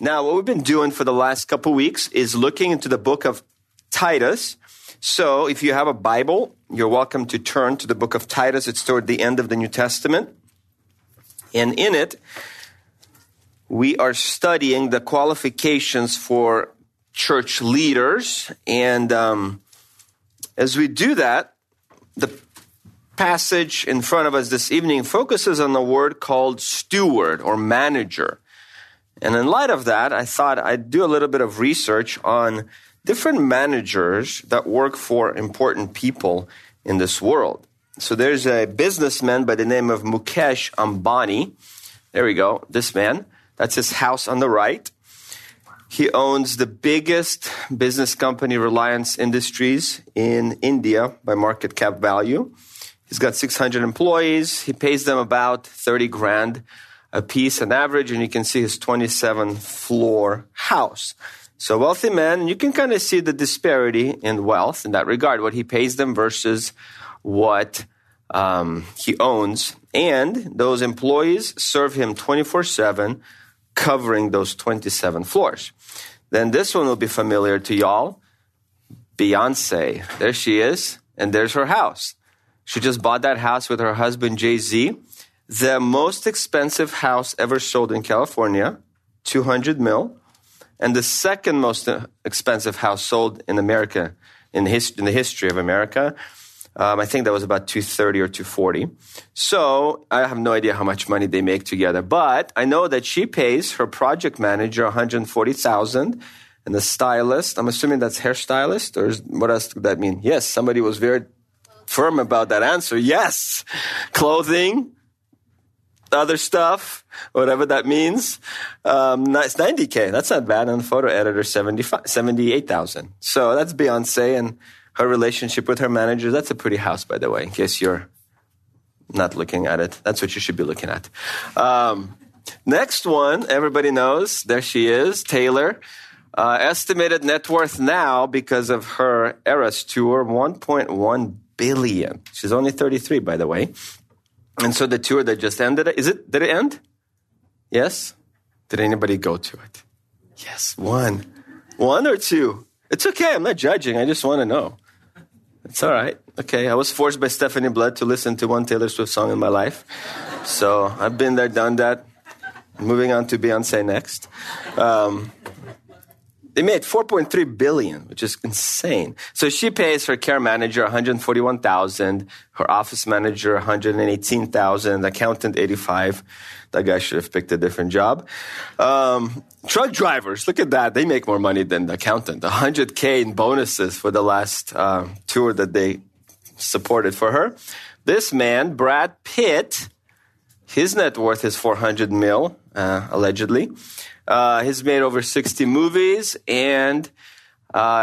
Now, what we've been doing for the last couple weeks is looking into the book of Titus. So if you have a Bible, you're welcome to turn to the book of Titus. It's toward the end of the New Testament. And in it, we are studying the qualifications for church leaders. And as we do that, the passage in front of us this evening focuses on the word called steward or manager. And in light of that, I thought I'd do a little bit of research on different managers that work for important people in this world. So there's a businessman by the name of Mukesh Ambani. There we go. This man. That's his house on the right. He owns the biggest business company, Reliance Industries, in India by market cap value. He's got 600 employees. He pays them about $30,000 a piece on average, and you can see his 27th-floor house. So wealthy man, you can kind of see the disparity in wealth in that regard, what he pays them versus what he owns. And those employees serve him 24/7, covering those 27 floors. Then this one will be familiar to y'all, Beyonce. There she is, and there's her house. She just bought that house with her husband, Jay-Z. The most expensive house ever sold in California, $200 million. And the second most expensive house sold in America, in the history of America. I think that was about $230 or $240. So I have no idea how much money they make together. But I know that she pays her project manager $140,000, and the stylist. I'm assuming that's hairstylist, or what else could that mean? Yes, somebody was very firm about that answer. Yes, clothing, other stuff, whatever that means. That's $90,000. That's not bad. And photo editor $78,000. So that's Beyonce and her relationship with her manager. That's a pretty house, by the way, in case you're not looking at it. That's what you should be looking at. Next one, everybody knows. There she is, Taylor. Estimated net worth now because of her Eras tour, $1.1 billion. She's only 33, by the way. And so the tour that just ended, did it end? Yes? Did anybody go to it? Yes, one or two. It's okay. I'm not judging. I just want to know. It's all right. Okay. I was forced by Stephanie Blood to listen to one Taylor Swift song in my life. So I've been there, done that. Moving on to Beyonce next. They made $4.3 billion, which is insane. So she pays her care manager $141,000, her office manager $118,000, accountant $85,000. That guy should have picked a different job. Truck drivers, look at that. They make more money than the accountant. $100,000 in bonuses for the last tour that they supported for her. This man, Brad Pitt, his net worth is $400 million, allegedly. He's made over 60 movies, and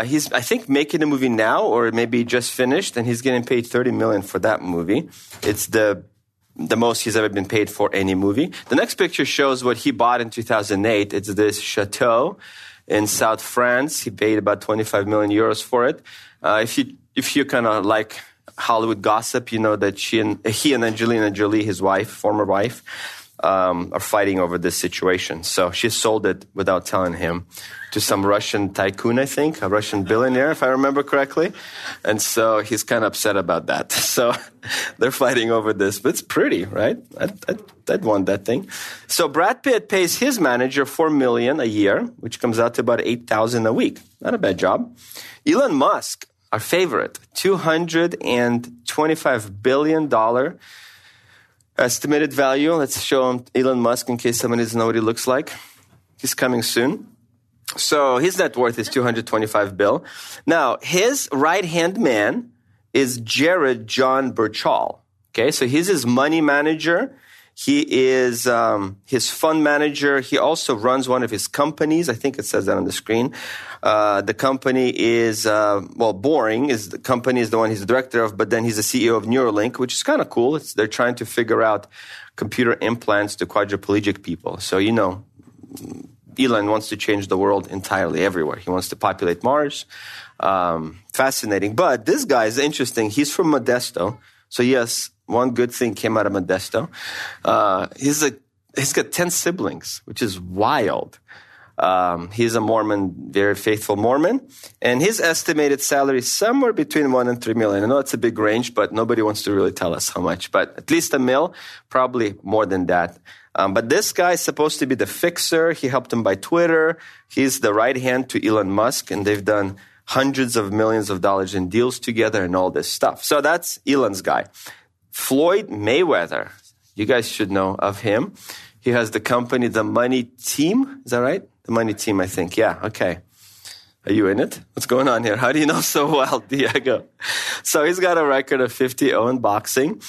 he's, I think, making a movie now, or maybe just finished, and he's getting paid $30 million for that movie. It's the most he's ever been paid for any movie. The next picture shows what he bought in 2008. It's this chateau in South France. He paid about 25 million euros for it. If you kind of like Hollywood gossip, you know that he and Angelina Jolie, his wife, former wife, are fighting over this situation. So she sold it without telling him to some Russian tycoon, I think, a Russian billionaire, if I remember correctly. And so he's kind of upset about that. So they're fighting over this, but it's pretty, right? I'd want that thing. So Brad Pitt pays his manager $4 million a year, which comes out to about $8,000 a week. Not a bad job. Elon Musk, our favorite, $225 billion estimated value. Let's show him Elon Musk in case somebody doesn't know what he looks like. He's coming soon. So his net worth is $225 billion. Now, his right-hand man is Jared John Burchall. Okay, so he's his money manager. He is his fund manager. He also runs one of his companies. I think it says that on the screen. The company is, Boring. The company is the one he's the director of, but then he's the CEO of Neuralink, which is kind of cool. They're trying to figure out computer implants to quadriplegic people. So, you know, Elon wants to change the world entirely, everywhere. He wants to populate Mars. Fascinating. But this guy is interesting. He's from Modesto. So, yes, one good thing came out of Modesto. He's got 10 siblings, which is wild. He's a Mormon, very faithful Mormon, and his estimated salary is somewhere between $1 and $3 million. I know it's a big range, but nobody wants to really tell us how much, but at least $1 million, probably more than that. But this guy is supposed to be the fixer. He helped him by Twitter. He's the right hand to Elon Musk, and they've done hundreds of millions of dollars in deals together and all this stuff. So that's Elon's guy. Floyd Mayweather, you guys should know of him. He has the company, The Money Team. Is that right? The Money Team, I think. Yeah, okay. Are you in it? What's going on here? How do you know so well, Diego? So he's got a record of 50-0 in boxing.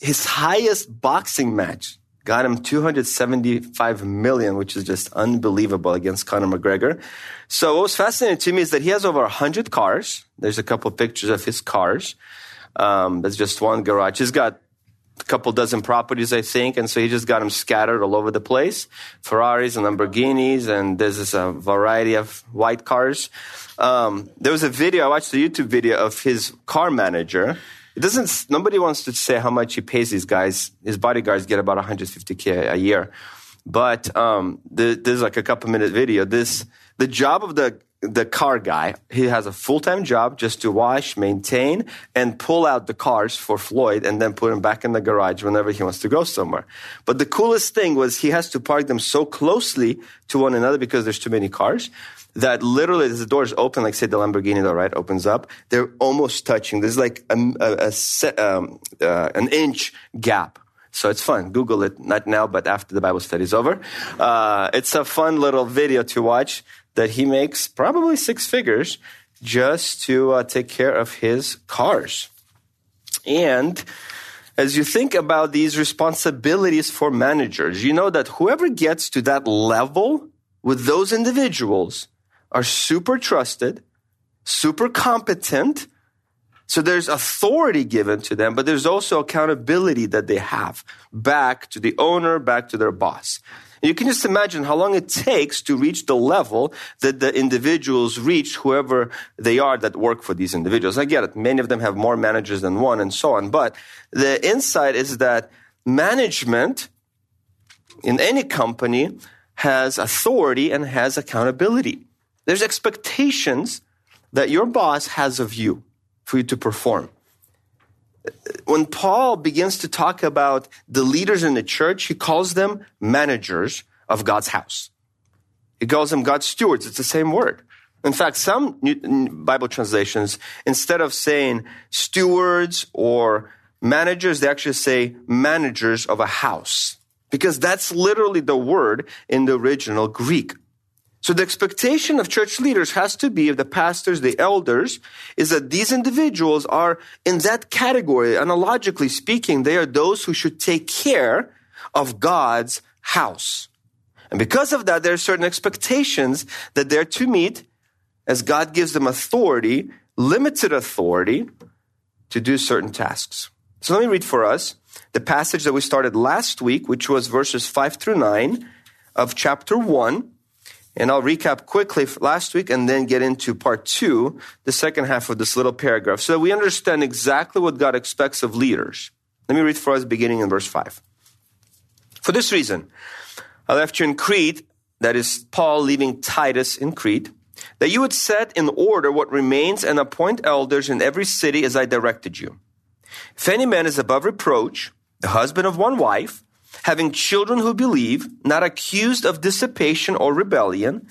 His highest boxing match got him $275 million, which is just unbelievable, against Conor McGregor. So what was fascinating to me is that he has over 100 cars. There's a couple pictures of his cars. That's just one garage. He's got a couple dozen properties, I think, and so he just got them scattered all over the place. Ferraris and Lamborghinis, and there's a variety of white cars. There was a video, I watched a YouTube video of his car manager. Nobody wants to say how much he pays these guys. His bodyguards get about $150K a year. But there's like a couple-minute video. The job of the car guy, he has a full-time job just to wash, maintain, and pull out the cars for Floyd and then put them back in the garage whenever he wants to go somewhere. But the coolest thing was he has to park them so closely to one another because there's too many cars that literally as the doors open, like say the Lamborghini door, right, opens up, they're almost touching. There's like an inch gap. So it's fun. Google it. Not now, but after the Bible study is over. It's a fun little video to watch that he makes probably six figures just to take care of his cars. And as you think about these responsibilities for managers, you know that whoever gets to that level with those individuals are super trusted, super competent. So there's authority given to them, but there's also accountability that they have back to the owner, back to their boss. And you can just imagine how long it takes to reach the level that the individuals reach, whoever they are that work for these individuals. I get it. Many of them have more managers than one and so on. But the insight is that management in any company has authority and has accountability. There's expectations that your boss has of you, for you to perform. When Paul begins to talk about the leaders in the church, he calls them managers of God's house. He calls them God's stewards. It's the same word. In fact, some Bible translations, instead of saying stewards or managers, they actually say managers of a house, because that's literally the word in the original Greek. So the expectation of church leaders has to be, of the pastors, the elders, is that these individuals are in that category. Analogically speaking, they are those who should take care of God's house. And because of that, there are certain expectations that they're to meet as God gives them authority, limited authority, to do certain tasks. So let me read for us the passage that we started last week, which was verses 5-9 of chapter 1. And I'll recap quickly last week and then get into part 2, the second half of this little paragraph, so that we understand exactly what God expects of leaders. Let me read for us beginning in verse 5. For this reason, I left you in Crete, that is Paul leaving Titus in Crete, that you would set in order what remains and appoint elders in every city as I directed you. If any man is above reproach, the husband of one wife, having children who believe, not accused of dissipation or rebellion,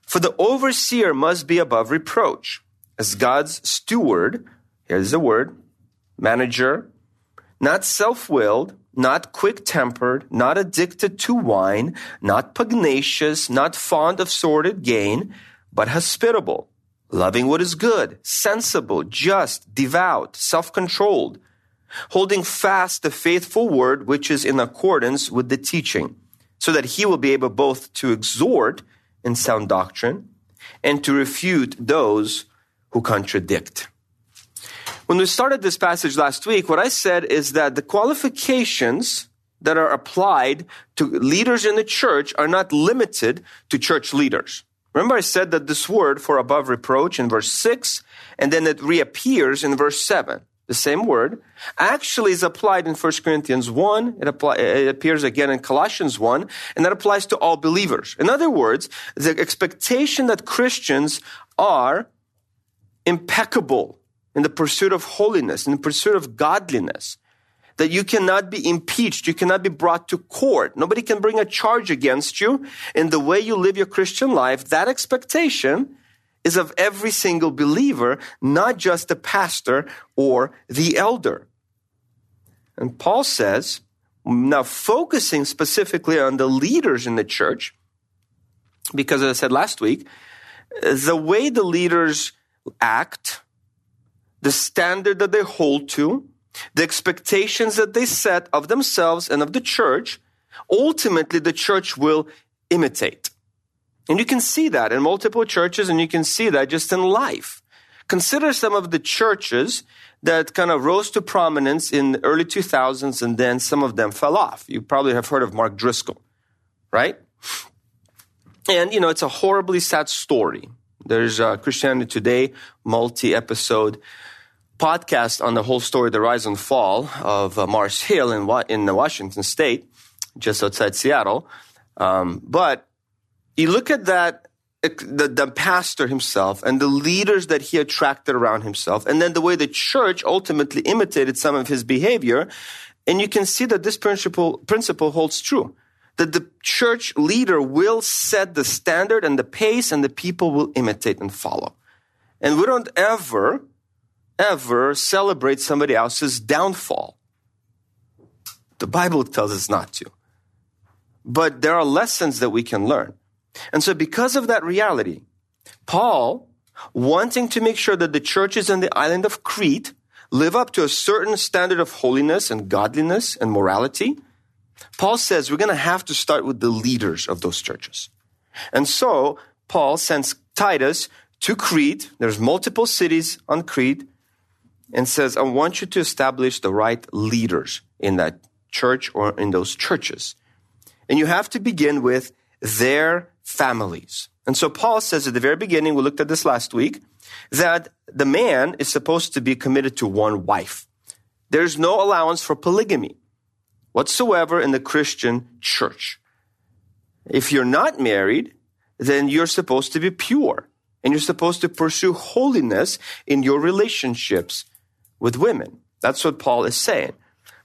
for the overseer must be above reproach, as God's steward, here's the word, manager, not self-willed, not quick-tempered, not addicted to wine, not pugnacious, not fond of sordid gain, but hospitable, loving what is good, sensible, just, devout, self-controlled, holding fast the faithful word which is in accordance with the teaching, so that he will be able both to exhort in sound doctrine and to refute those who contradict. When we started this passage last week, what I said is that the qualifications that are applied to leaders in the church are not limited to church leaders. Remember I said that this word for above reproach in verse 6, and then it reappears in verse 7. the same word, actually is applied in 1 Corinthians 1. It appears again in Colossians 1, and that applies to all believers. In other words, the expectation that Christians are impeccable in the pursuit of holiness, in the pursuit of godliness, that you cannot be impeached, you cannot be brought to court, nobody can bring a charge against you in the way you live your Christian life. That expectation is of every single believer, not just the pastor or the elder. And Paul says, now focusing specifically on the leaders in the church, because as I said last week, the way the leaders act, the standard that they hold to, the expectations that they set of themselves and of the church, ultimately the church will imitate. And you can see that in multiple churches, and you can see that just in life. Consider some of the churches that kind of rose to prominence in the early 2000s, and then some of them fell off. You probably have heard of Mark Driscoll, right? And, you know, it's a horribly sad story. There's a Christianity Today multi-episode podcast on the whole story, the rise and fall of Mars Hill in Washington State, just outside Seattle. But you look at that, the pastor himself and the leaders that he attracted around himself, and then the way the church ultimately imitated some of his behavior, and you can see that this principle holds true, that the church leader will set the standard and the pace, and the people will imitate and follow. And we don't ever celebrate somebody else's downfall. The Bible tells us not to. But there are lessons that we can learn. And so because of that reality, Paul, wanting to make sure that the churches on the island of Crete live up to a certain standard of holiness and godliness and morality, Paul says we're going to have to start with the leaders of those churches. And so Paul sends Titus to Crete. There's multiple cities on Crete, and says, I want you to establish the right leaders in that church or in those churches. And you have to begin with their families. And so Paul says at the very beginning, we looked at this last week, that the man is supposed to be committed to one wife. There's no allowance for polygamy whatsoever in the Christian church. If you're not married, then you're supposed to be pure, and you're supposed to pursue holiness in your relationships with women. That's what Paul is saying.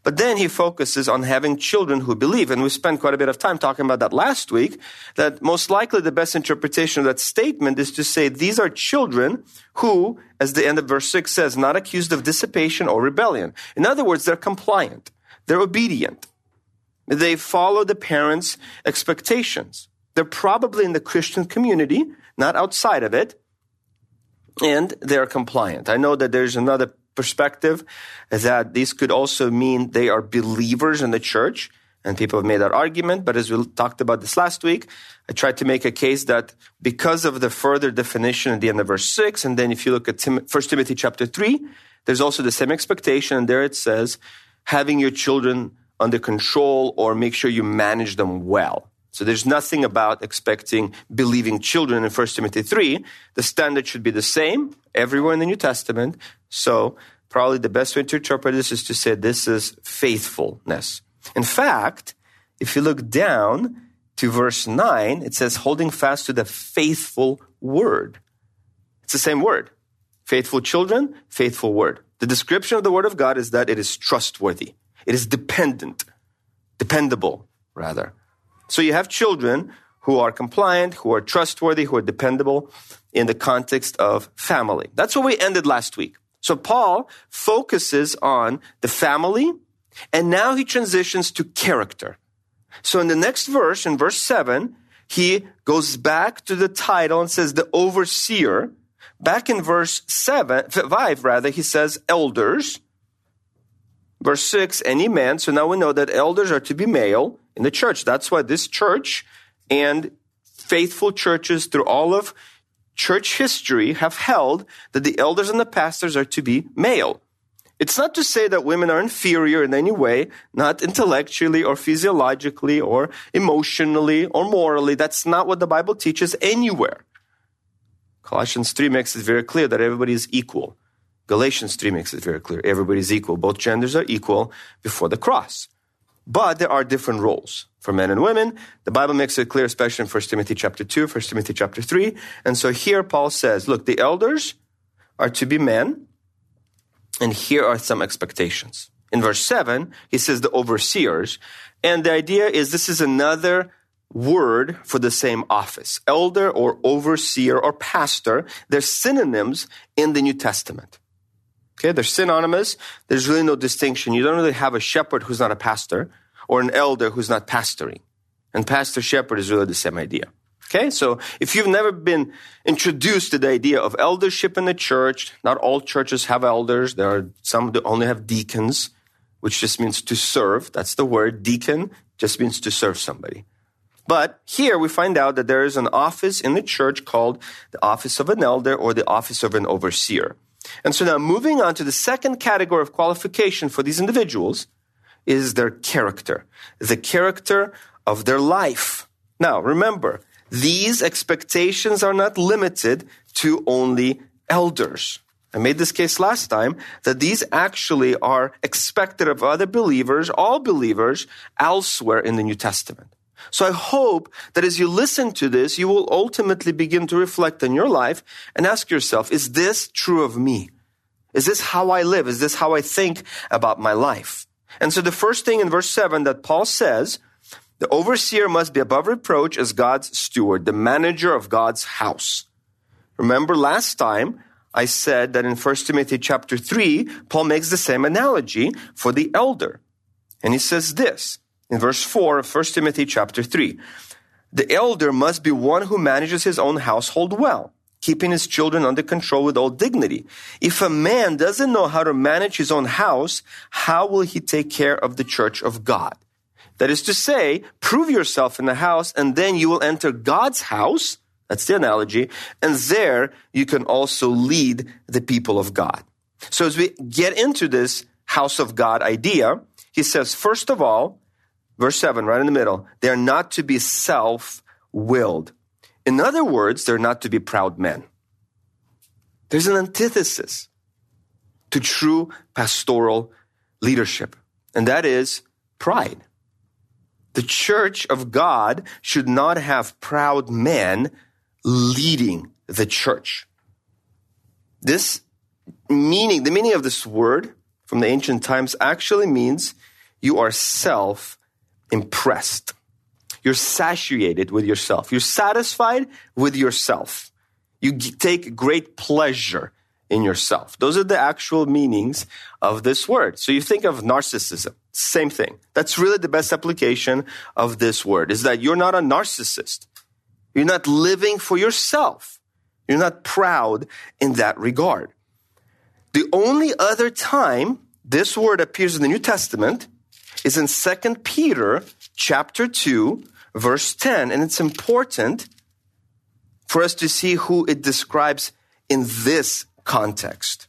But then he focuses on having children who believe, and we spent quite a bit of time talking about that last week, that most likely the best interpretation of that statement is to say these are children who, as the end of verse 6 says, not accused of dissipation or rebellion. In other words, they're compliant. They're obedient. They follow the parents' expectations. They're probably in the Christian community, not outside of it, and they're compliant. I know that there's another perspective that these could also mean they are believers in the church, and people have made that argument, but as we talked about this last week, I tried to make a case that because of the further definition at the end of verse 6, and then if you look at 1 Timothy chapter 3, there's also the same expectation, and there it says, having your children under control or make sure you manage them well. So there's nothing about expecting believing children in 1 Timothy 3. The standard should be the same everywhere in the New Testament. So probably the best way to interpret this is to say this is faithfulness. In fact, if you look down to verse 9, it says holding fast to the faithful word. It's the same word. Faithful children, faithful word. The description of the word of God is that it is trustworthy. It is dependable. So you have children who are compliant, who are trustworthy, who are dependable in the context of family. That's where we ended last week. So Paul focuses on the family, and now he transitions to character. So in the next verse, in verse 7, he goes back to the title and says the overseer. Back in verse 5, he says elders. Verse 6, any man. So now we know that elders are to be male in the church. That's why this church and faithful churches through all of church history have held that the elders and the pastors are to be male. It's not to say that women are inferior in any way, not intellectually or physiologically or emotionally or morally. That's not what the Bible teaches anywhere. Colossians 3 makes it very clear that everybody is equal. Galatians 3 makes it very clear. Everybody's equal. Both genders are equal before the cross. But there are different roles for men and women. The Bible makes it clear, especially in 1 Timothy chapter 2, 1 Timothy chapter 3. And so here Paul says, look, the elders are to be men. And here are some expectations. In verse 7, he says the overseers. And the idea is this is another word for the same office. Elder or overseer or pastor. They're synonyms in the New Testament. Okay, they're synonymous. There's really no distinction. You don't really have a shepherd who's not a pastor or an elder who's not pastoring. And pastor-shepherd is really the same idea. Okay, so if you've never been introduced to the idea of eldership in the church, not all churches have elders. There are some that only have deacons, which just means to serve. That's the word. Deacon just means to serve somebody. But here we find out that there is an office in the church called the office of an elder or the office of an overseer. And so now moving on to the second category of qualification for these individuals is their character, the character of their life. Now, remember, these expectations are not limited to only elders. I made this case last time that these actually are expected of other believers, all believers, elsewhere in the New Testament. So I hope that as you listen to this, you will ultimately begin to reflect on your life and ask yourself, is this true of me? Is this how I live? Is this how I think about my life? And so the first thing in verse 7 that Paul says, the overseer must be above reproach as God's steward, the manager of God's house. Remember last time I said that in 1 Timothy chapter 3, Paul makes the same analogy for the elder. And he says this in verse 4 of 1 Timothy chapter 3. The elder must be one who manages his own household well, keeping his children under control with all dignity. If a man doesn't know how to manage his own house, how will he take care of the church of God? That is to say, prove yourself in the house, and then you will enter God's house. That's the analogy. And there you can also lead the people of God. So as we get into this house of God idea, he says, first of all, verse 7, right in the middle, they are not to be self-willed. In other words, they're not to be proud men. There's an antithesis to true pastoral leadership, and that is pride. The church of God should not have proud men leading the church. This meaning, the meaning of this word from the ancient times actually means you are self-impressed. You're satiated with yourself. You're satisfied with yourself. You take great pleasure in yourself. Those are the actual meanings of this word. So you think of narcissism. Same thing. That's really the best application of this word, is that you're not a narcissist. You're not living for yourself. You're not proud in that regard. The only other time this word appears in the New Testament is in 2 Peter chapter 2, verse 10. And it's important for us to see who it describes in this context.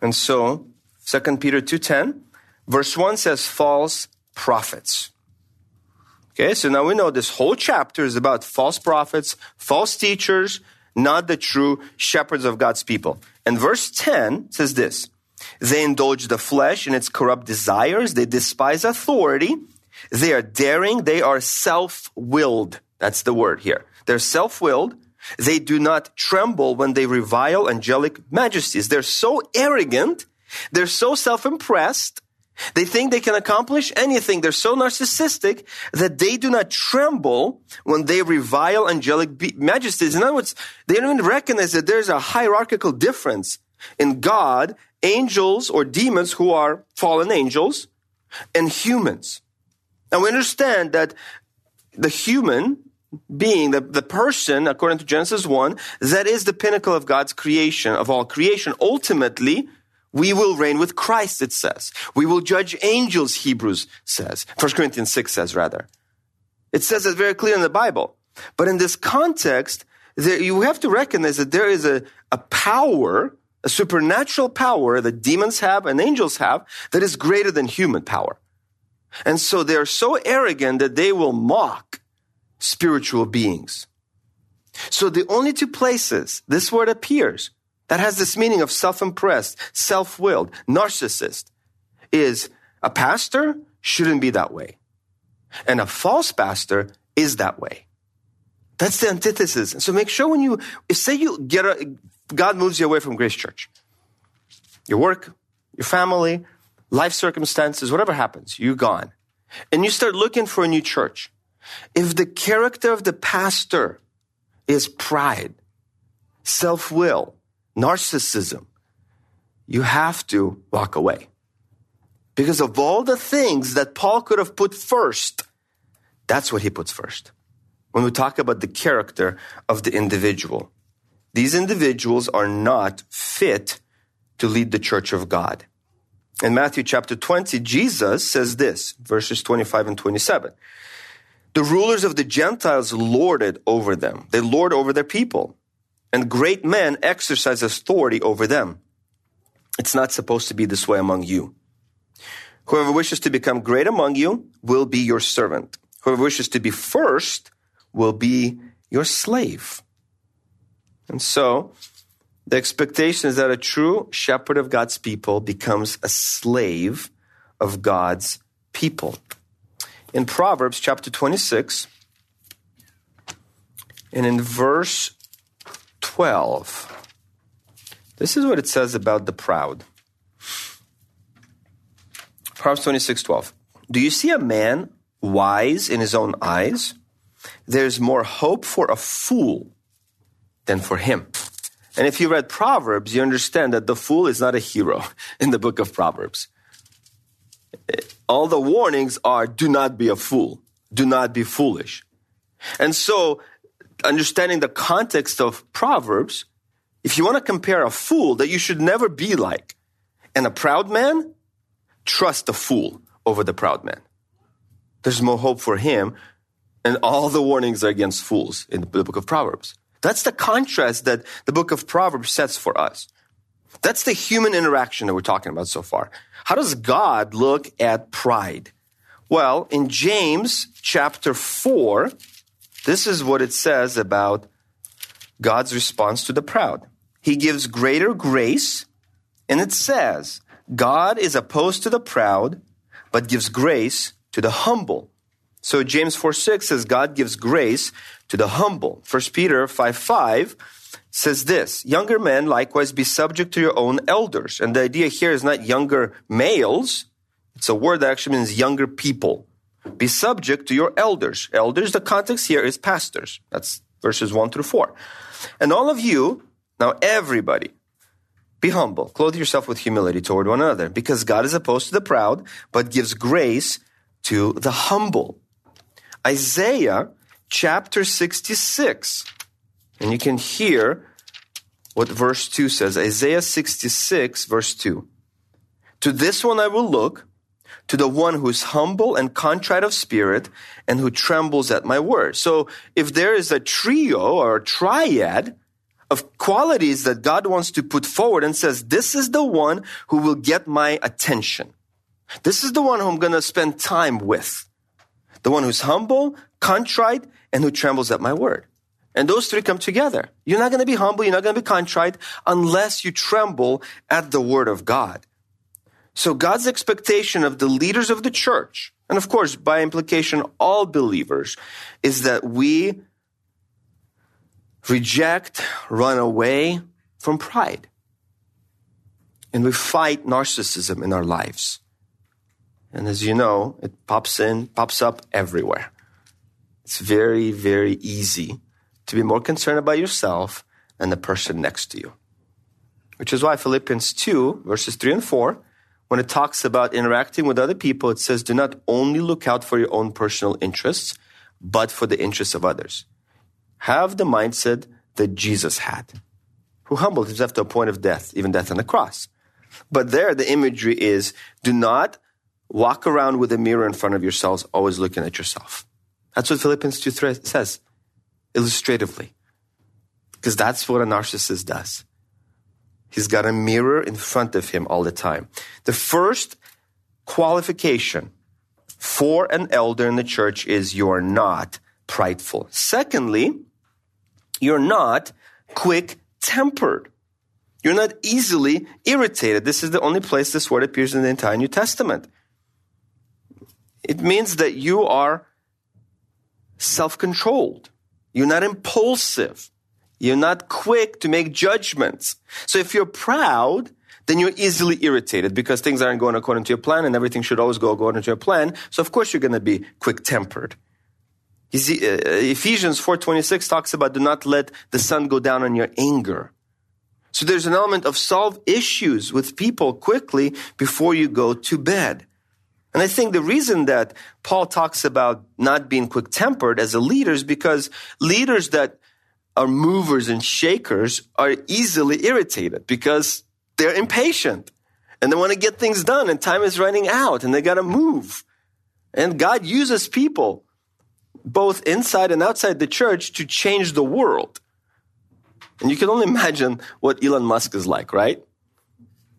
And so 2 Peter 2:10, verse 1 says false prophets. Okay, so now we know this whole chapter is about false prophets, false teachers, not the true shepherds of God's people. And verse 10 says this, they indulge the flesh in its corrupt desires. They despise authority. They are daring. They are self-willed. That's the word here. They're self-willed. They do not tremble when they revile angelic majesties. They're so arrogant. They're so self-impressed. They think they can accomplish anything. They're so narcissistic that they do not tremble when they revile angelic majesties. In other words, they don't even recognize that there's a hierarchical difference in God, angels or demons who are fallen angels, and humans. Now we understand that the human being, the person, according to Genesis 1, that is the pinnacle of God's creation, of all creation. Ultimately, we will reign with Christ, it says. We will judge angels, Hebrews says. 1 Corinthians 6 says, rather. It says that very clear in the Bible. But in this context, you have to recognize that there is a power, a supernatural power that demons have and angels have that is greater than human power. And so they are so arrogant that they will mock spiritual beings. So the only two places this word appears that has this meaning of self-impressed, self-willed, narcissist is a pastor shouldn't be that way. And a false pastor is that way. That's the antithesis. So make sure when you, say you get, God moves you away from Grace Church, your work, your family, life circumstances, whatever happens, you're gone. And you start looking for a new church. If the character of the pastor is pride, self-will, narcissism, you have to walk away. Because of all the things that Paul could have put first, that's what he puts first. When we talk about the character of the individual, these individuals are not fit to lead the church of God. In Matthew chapter 20, Jesus says this, verses 25 and 27. The rulers of the Gentiles lorded over them. They lord over their people, and great men exercise authority over them. It's not supposed to be this way among you. Whoever wishes to become great among you will be your servant. Whoever wishes to be first will be your slave. And so the expectation is that a true shepherd of God's people becomes a slave of God's people. In Proverbs chapter 26 and in verse 12, this is what it says about the proud. Proverbs 26:12. Do you see a man wise in his own eyes? There's more hope for a fool than for him. And if you read Proverbs, you understand that the fool is not a hero in the book of Proverbs. All the warnings are, do not be a fool. Do not be foolish. And so, understanding the context of Proverbs, if you want to compare a fool that you should never be like and a proud man, trust the fool over the proud man. There's more hope for him. And all the warnings are against fools in the book of Proverbs. That's the contrast that the book of Proverbs sets for us. That's the human interaction that we're talking about so far. How does God look at pride? Well, in James chapter 4, this is what it says about God's response to the proud. He gives greater grace, and it says, God is opposed to the proud, but gives grace to the humble. So James 4:6 says, God gives grace to the humble. 1 Peter 5:5 says this, younger men likewise be subject to your own elders. And the idea here is not younger males. It's a word that actually means younger people. Be subject to your elders. Elders, the context here is pastors. That's verses 1 through 4. And all of you, now everybody, be humble. Clothe yourself with humility toward one another, because God is opposed to the proud, but gives grace to the humble. Isaiah chapter 66, and you can hear what verse 2 says. Isaiah 66, verse 2. To this one I will look, to the one who is humble and contrite of spirit and who trembles at my word. So if there is a trio or a triad of qualities that God wants to put forward and says, this is the one who will get my attention. This is the one who I'm going to spend time with. The one who's humble, contrite, and who trembles at my word. And those three come together. You're not going to be humble. You're not going to be contrite unless you tremble at the word of God. So God's expectation of the leaders of the church, and of course, by implication, all believers, is that we reject, run away from pride. And we fight narcissism in our lives. And as you know, it pops up everywhere. It's very, very easy to be more concerned about yourself than the person next to you. Which is why Philippians 2, verses 3 and 4, when it talks about interacting with other people, it says, do not only look out for your own personal interests, but for the interests of others. Have the mindset that Jesus had, who humbled himself to a point of death, even death on the cross. But there, the imagery is, do not walk around with a mirror in front of yourselves, always looking at yourself. That's what Philippians 2 says, illustratively. Because that's what a narcissist does. He's got a mirror in front of him all the time. The first qualification for an elder in the church is you are not prideful. Secondly, You're not quick-tempered. You're not easily irritated. This is the only place this word appears in the entire New Testament. It means that you are self-controlled. You're not impulsive. You're not quick to make judgments. So if you're proud, then you're easily irritated because things aren't going according to your plan and everything should always go according to your plan. So of course you're going to be quick-tempered. You see, Ephesians 4:26 talks about do not let the sun go down on your anger. So there's an element of solve issues with people quickly before you go to bed. And I think the reason that Paul talks about not being quick-tempered as a leader is because leaders that are movers and shakers are easily irritated because they're impatient and they want to get things done and time is running out and they got to move. And God uses people both inside and outside the church to change the world. And you can only imagine what Elon Musk is like, right?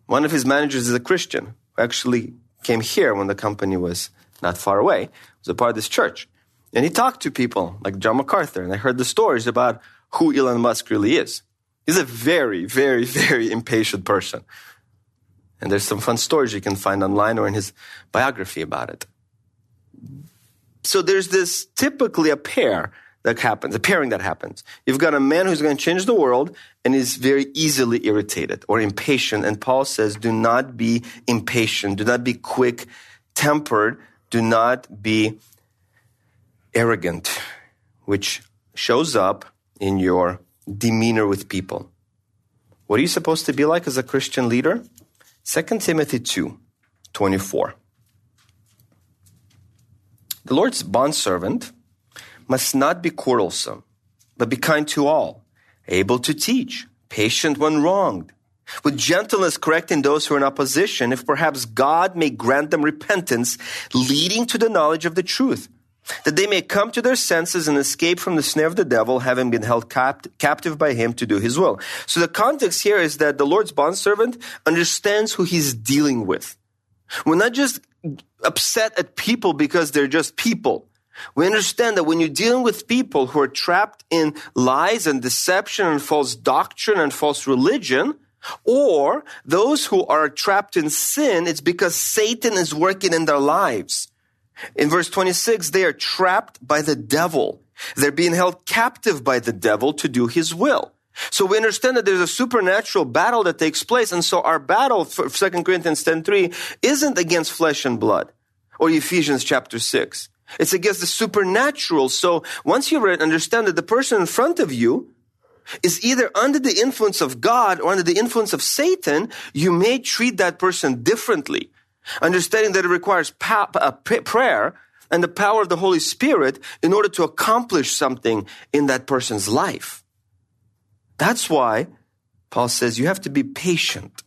One of his managers is a Christian who actually came here when the company was not far away. It was a part of this church. And he talked to people like John MacArthur, and I heard the stories about who Elon Musk really is. He's a very, very, very impatient person. And there's some fun stories you can find online or in his biography about it. So there's this typically a pairing that happens. You've got a man who's going to change the world and is very easily irritated or impatient. And Paul says, do not be impatient. Do not be quick-tempered. Do not be arrogant, which shows up in your demeanor with people. What are you supposed to be like as a Christian leader? 2 Timothy 2:24. The Lord's bondservant must not be quarrelsome, but be kind to all, able to teach, patient when wronged, with gentleness correcting those who are in opposition, if perhaps God may grant them repentance, leading to the knowledge of the truth, that they may come to their senses and escape from the snare of the devil, having been held captive by him to do his will. So the context here is that the Lord's bondservant understands who he's dealing with. We're not just upset at people because they're just people. We understand that when you're dealing with people who are trapped in lies and deception and false doctrine and false religion, or those who are trapped in sin, it's because Satan is working in their lives. In verse 26, they are trapped by the devil. They're being held captive by the devil to do his will. So we understand that there's a supernatural battle that takes place. And so our battle, for 2 Corinthians 10:3, isn't against flesh and blood or Ephesians chapter 6. It's against the supernatural. So once you understand that the person in front of you is either under the influence of God or under the influence of Satan, you may treat that person differently. Understanding that it requires prayer and the power of the Holy Spirit in order to accomplish something in that person's life. That's why Paul says you have to be patient,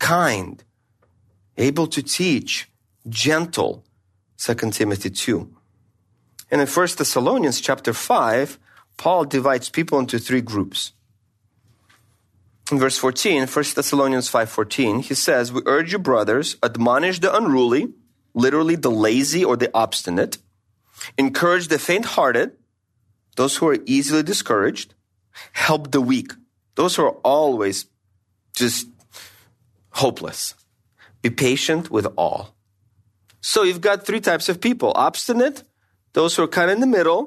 kind, able to teach, gentle, 2 Timothy 2. And in 1 Thessalonians chapter 5, Paul divides people into three groups. In verse 14, 1 Thessalonians 5:14, he says, we urge you, brothers, admonish the unruly, literally the lazy or the obstinate, encourage the faint-hearted, those who are easily discouraged, help the weak, those who are always just hopeless. Be patient with all. So you've got three types of people: obstinate, those who are kind of in the middle,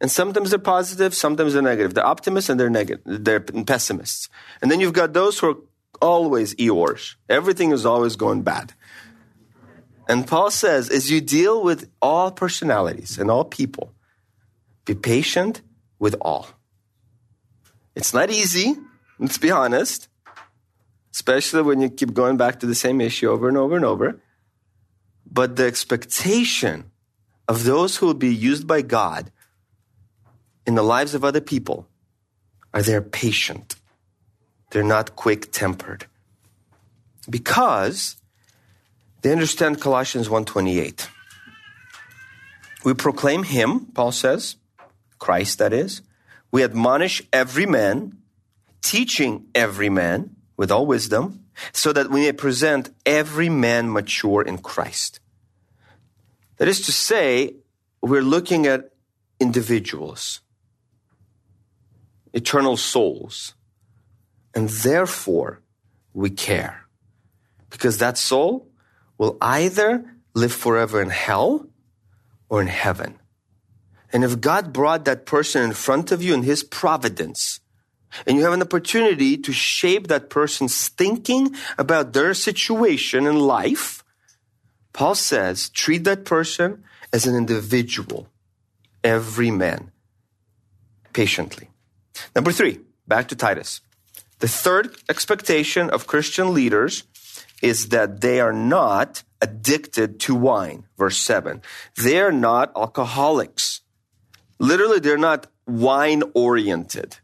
and sometimes they're positive, sometimes they're negative. They're optimists and they're pessimists. And then you've got those who are always Eeyores. Everything is always going bad. And Paul says, as you deal with all personalities and all people, be patient with all. It's not easy, let's be honest, especially when you keep going back to the same issue over and over and over. But the expectation of those who will be used by God in the lives of other people are they're patient. They're not quick-tempered. Because they understand Colossians 1:28. We proclaim him, Paul says, Christ that is. We admonish every man, teaching every man with all wisdom, so that we may present every man mature in Christ. That is to say, we're looking at individuals. eternal souls. And therefore, we care. Because that soul will either live forever in hell or in heaven. And if God brought that person in front of you in his providence, and you have an opportunity to shape that person's thinking about their situation in life, Paul says, treat that person as an individual, every man, patiently. Number three, back to Titus. The third expectation of Christian leaders is that they are not addicted to wine. Verse 7. They are not alcoholics. Literally, they're not wine-oriented.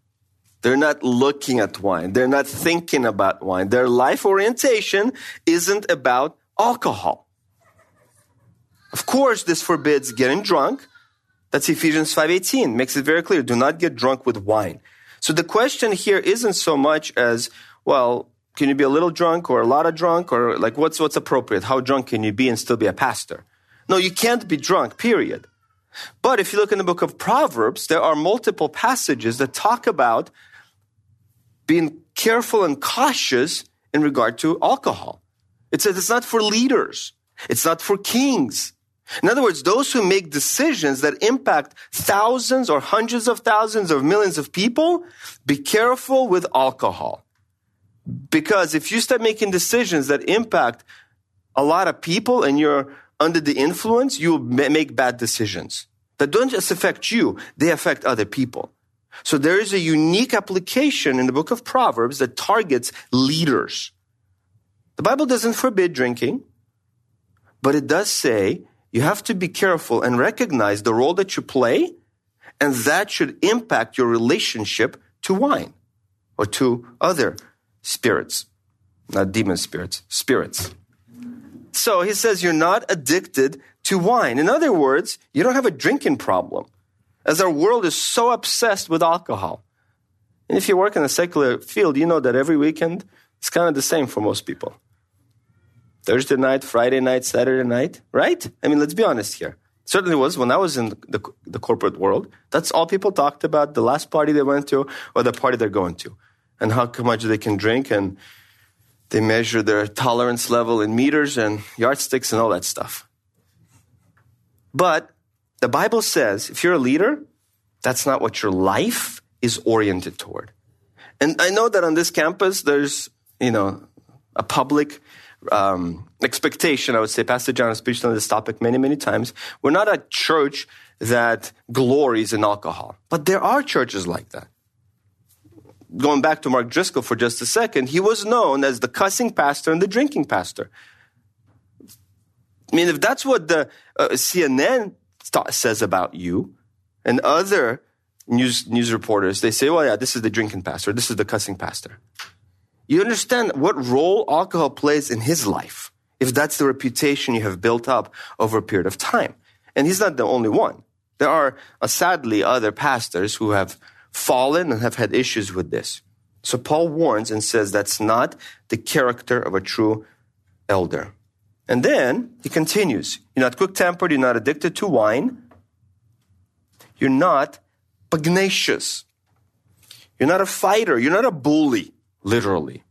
They're not looking at wine. They're not thinking about wine. Their life orientation isn't about alcohol. Of course, this forbids getting drunk. That's Ephesians 5:18. Makes it very clear. Do not get drunk with wine. So the question here isn't so much as, well, can you be a little drunk or a lot of drunk? Or like, what's appropriate? How drunk can you be and still be a pastor? No, you can't be drunk, period. But if you look in the book of Proverbs, there are multiple passages that talk about being careful and cautious in regard to alcohol. It says it's not for leaders. It's not for kings. In other words, those who make decisions that impact thousands or hundreds of thousands or millions of people, be careful with alcohol. Because if you start making decisions that impact a lot of people and you're under the influence, you make bad decisions that don't just affect you, they affect other people. So there is a unique application in the book of Proverbs that targets leaders. The Bible doesn't forbid drinking, but it does say you have to be careful and recognize the role that you play, and that should impact your relationship to wine or to other spirits, not demon spirits, spirits. So he says you're not addicted to wine. In other words, you don't have a drinking problem, as our world is so obsessed with alcohol. And if you work in a secular field, you know that every weekend it's kind of the same for most people. Thursday night, Friday night, Saturday night, right? I mean, let's be honest here. Certainly was when I was in the corporate world. That's all people talked about, the last party they went to or the party they're going to, and how much they can drink, and they measure their tolerance level in meters and yardsticks and all that stuff. But the Bible says if you're a leader, that's not what your life is oriented toward. And I know that on this campus, there's, a public expectation. I would say Pastor John has preached on this topic many, many times. We're not a church that glories in alcohol, but there are churches like that. Going back to Mark Driscoll for just a second, he was known as the cussing pastor and the drinking pastor. I mean, if that's what the CNN says about you and other news reporters, they say, well, yeah, this is the drinking pastor. This is the cussing pastor. You understand what role alcohol plays in his life, if that's the reputation you have built up over a period of time. And he's not the only one. There are, sadly, other pastors who have fallen and have had issues with this. So Paul warns and says that's not the character of a true elder. And then he continues, you're not quick-tempered, you're not addicted to wine, you're not pugnacious, you're not a fighter, you're not a bully, literally.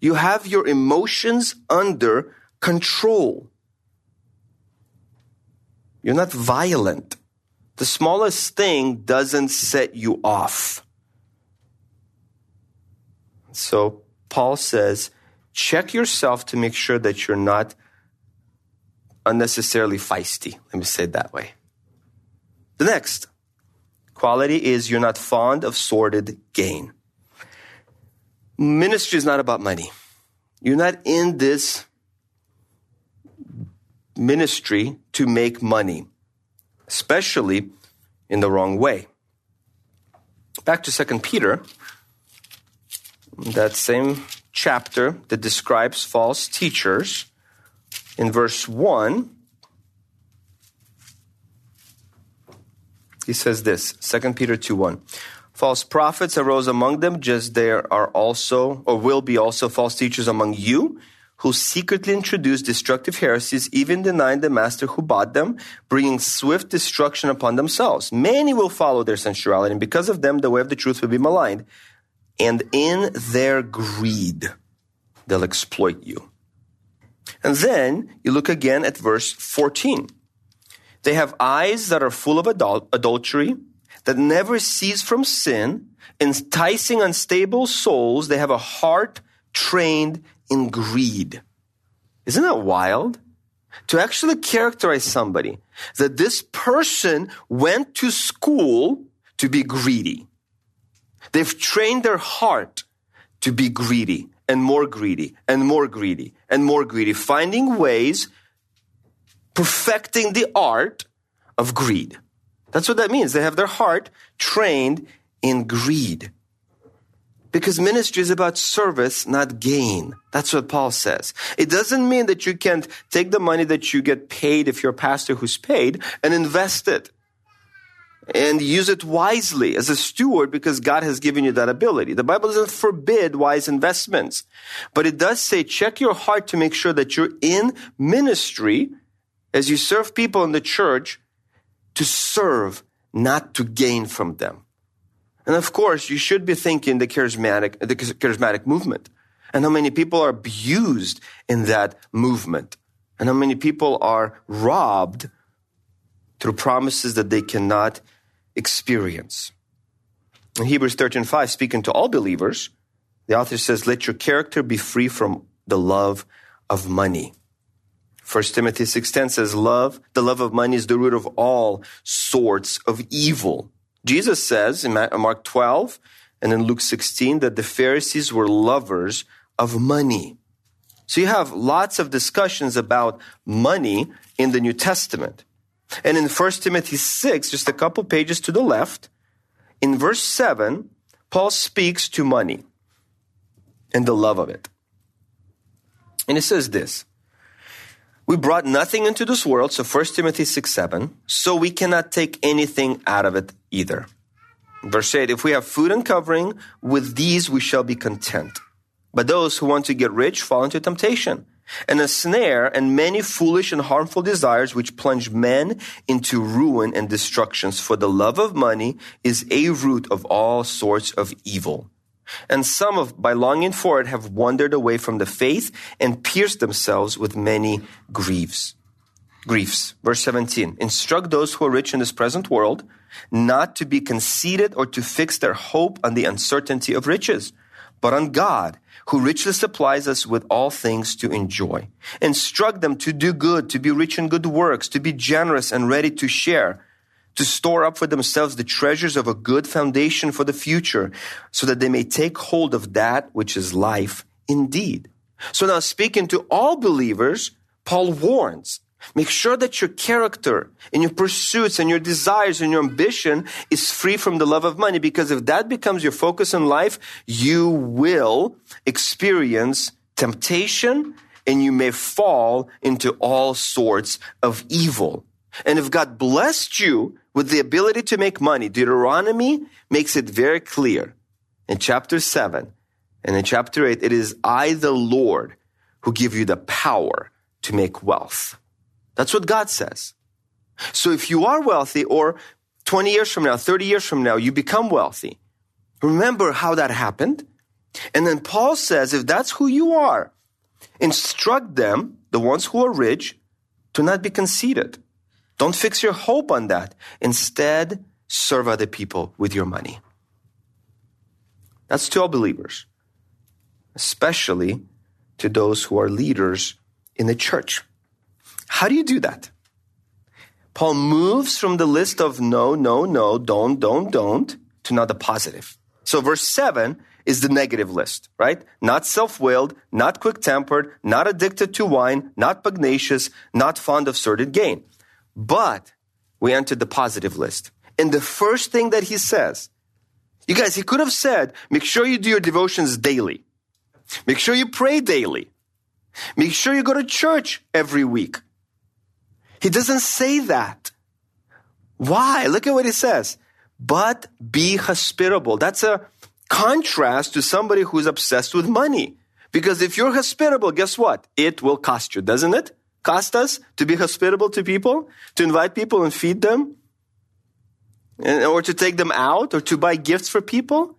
You have your emotions under control. You're not violent. The smallest thing doesn't set you off. So Paul says, check yourself to make sure that you're not unnecessarily feisty. Let me say it that way. The next quality is you're not fond of sordid gain. Ministry is not about money. You're not in this ministry to make money, especially in the wrong way. Back to 2 Peter, that same chapter that describes false teachers. In verse 1, he says this, 2 Peter 2:1. False prophets arose among them, just there are also, or will be also false teachers among you who secretly introduced destructive heresies, even denying the master who bought them, bringing swift destruction upon themselves. Many will follow their sensuality, and because of them, the way of the truth will be maligned. And in their greed, they'll exploit you. And then you look again at verse 14. They have eyes that are full of adultery, that never cease from sin, enticing unstable souls. They have a heart trained in greed. Isn't that wild? To actually characterize somebody that this person went to school to be greedy. They've trained their heart to be greedy and more greedy and more greedy and more greedy, finding ways, perfecting the art of greed. That's what that means. They have their heart trained in greed. Because ministry is about service, not gain. That's what Paul says. It doesn't mean that you can't take the money that you get paid, if you're a pastor who's paid, and invest it. And use it wisely as a steward, because God has given you that ability. The Bible doesn't forbid wise investments. But it does say check your heart to make sure that you're in ministry as you serve people in the church to serve, not to gain from them. And of course, you should be thinking the charismatic movement and how many people are abused in that movement and how many people are robbed through promises that they cannot experience. In Hebrews 13:5, speaking to all believers, the author says, let your character be free from the love of money. 1 Timothy 6:10 says, the love of money is the root of all sorts of evil. Jesus says in Mark 12 and in Luke 16 that the Pharisees were lovers of money. So you have lots of discussions about money in the New Testament. And in 1 Timothy 6, just a couple pages to the left, in verse 7, Paul speaks to money and the love of it. And it says this, we brought nothing into this world, so 1 Timothy 6:7, so we cannot take anything out of it either. Verse 8, if we have food and covering, with these we shall be content. But those who want to get rich fall into temptation and a snare and many foolish and harmful desires which plunge men into ruin and destructions. For the love of money is a root of all sorts of evil. And some by longing for it have wandered away from the faith and pierced themselves with many griefs. Verse 17, instruct those who are rich in this present world not to be conceited or to fix their hope on the uncertainty of riches, but on God, who richly supplies us with all things to enjoy. Instruct them to do good, to be rich in good works, to be generous and ready to share, to store up for themselves the treasures of a good foundation for the future, so that they may take hold of that which is life indeed. So now, speaking to all believers, Paul warns, make sure that your character and your pursuits and your desires and your ambition is free from the love of money, because if that becomes your focus in life, you will experience temptation and you may fall into all sorts of evil. And if God blessed you with the ability to make money, Deuteronomy makes it very clear in chapter 7 and in chapter 8, it is I, the Lord, who give you the power to make wealth. That's what God says. So if you are wealthy, or 20 years from now, 30 years from now, you become wealthy, remember how that happened. And then Paul says, if that's who you are, instruct them, the ones who are rich, to not be conceited. Don't fix your hope on that. Instead, serve other people with your money. That's to all believers, especially to those who are leaders in the church. How do you do that? Paul moves from the list of no, don't, to now the positive. So verse 7 is the negative list, right? Not self-willed, not quick-tempered, not addicted to wine, not pugnacious, not fond of sordid gain. But we entered the positive list. And the first thing that he says, you guys, he could have said, make sure you do your devotions daily. Make sure you pray daily. Make sure you go to church every week. He doesn't say that. Why? Look at what he says. But be hospitable. That's a contrast to somebody who's obsessed with money. Because if you're hospitable, guess what? It will cost you, doesn't it? Cost us to be hospitable to people, to invite people and feed them, or to take them out, or to buy gifts for people.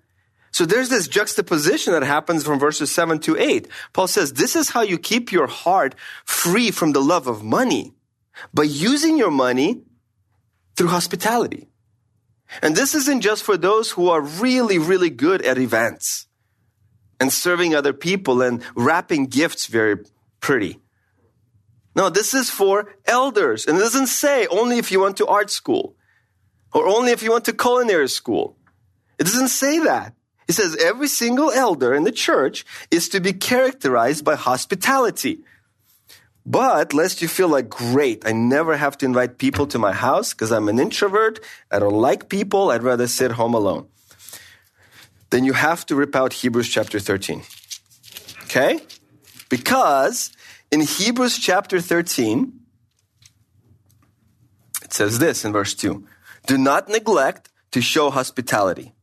So there's this juxtaposition that happens from verses 7 to 8. Paul says, this is how you keep your heart free from the love of money, by using your money through hospitality. And this isn't just for those who are really, really good at events and serving other people and wrapping gifts very pretty. No, this is for elders. And it doesn't say only if you went to art school or only if you went to culinary school. It doesn't say that. It says every single elder in the church is to be characterized by hospitality. But lest you feel like, great, I never have to invite people to my house because I'm an introvert. I don't like people. I'd rather sit home alone. Then you have to rip out Hebrews chapter 13. Okay? Because in Hebrews chapter 13, it says this in verse 2. Do not neglect to show hospitality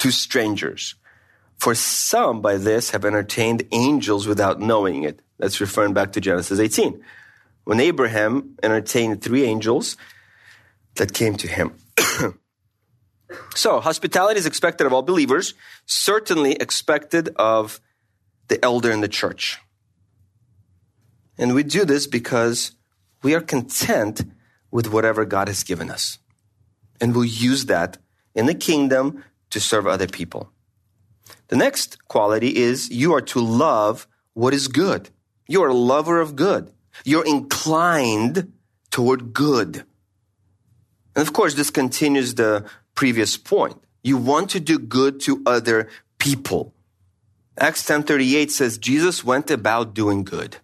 to strangers. For some by this have entertained angels without knowing it. That's referring back to Genesis 18. When Abraham entertained 3 angels that came to him. So, hospitality is expected of all believers, certainly expected of the elder in the church. And we do this because we are content with whatever God has given us. And we'll use that in the kingdom to serve other people. The next quality is you are to love what is good. You're a lover of good. You're inclined toward good. And of course, this continues the previous point. You want to do good to other people. Acts 10:38 says, Jesus went about doing good.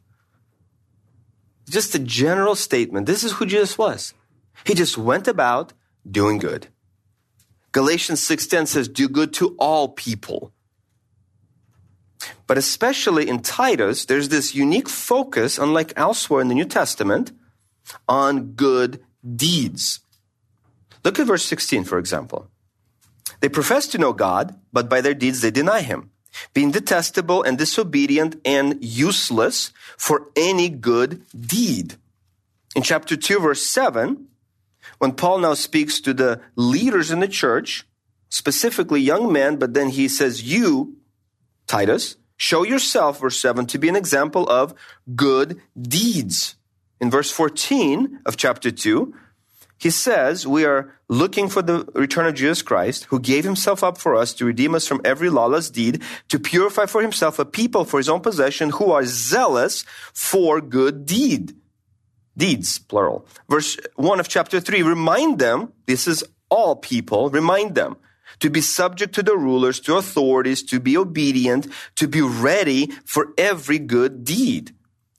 Just a general statement. This is who Jesus was. He just went about doing good. Galatians 6:10 says, do good to all people. But especially in Titus, there's this unique focus, unlike elsewhere in the New Testament, on good deeds. Look at verse 16, for example. They profess to know God, but by their deeds they deny him, being detestable and disobedient and useless for any good deed. In chapter 2, verse 7, when Paul now speaks to the leaders in the church, specifically young men, but then he says, you, Titus, show yourself, verse 7, to be an example of good deeds. In verse 14 of chapter 2, he says, we are looking for the return of Jesus Christ, who gave himself up for us to redeem us from every lawless deed, to purify for himself a people for his own possession who are zealous for good deeds, plural. Verse 1 of chapter 3, remind them, this is all people, remind them to be subject to the rulers, to authorities, to be obedient, to be ready for every good deed.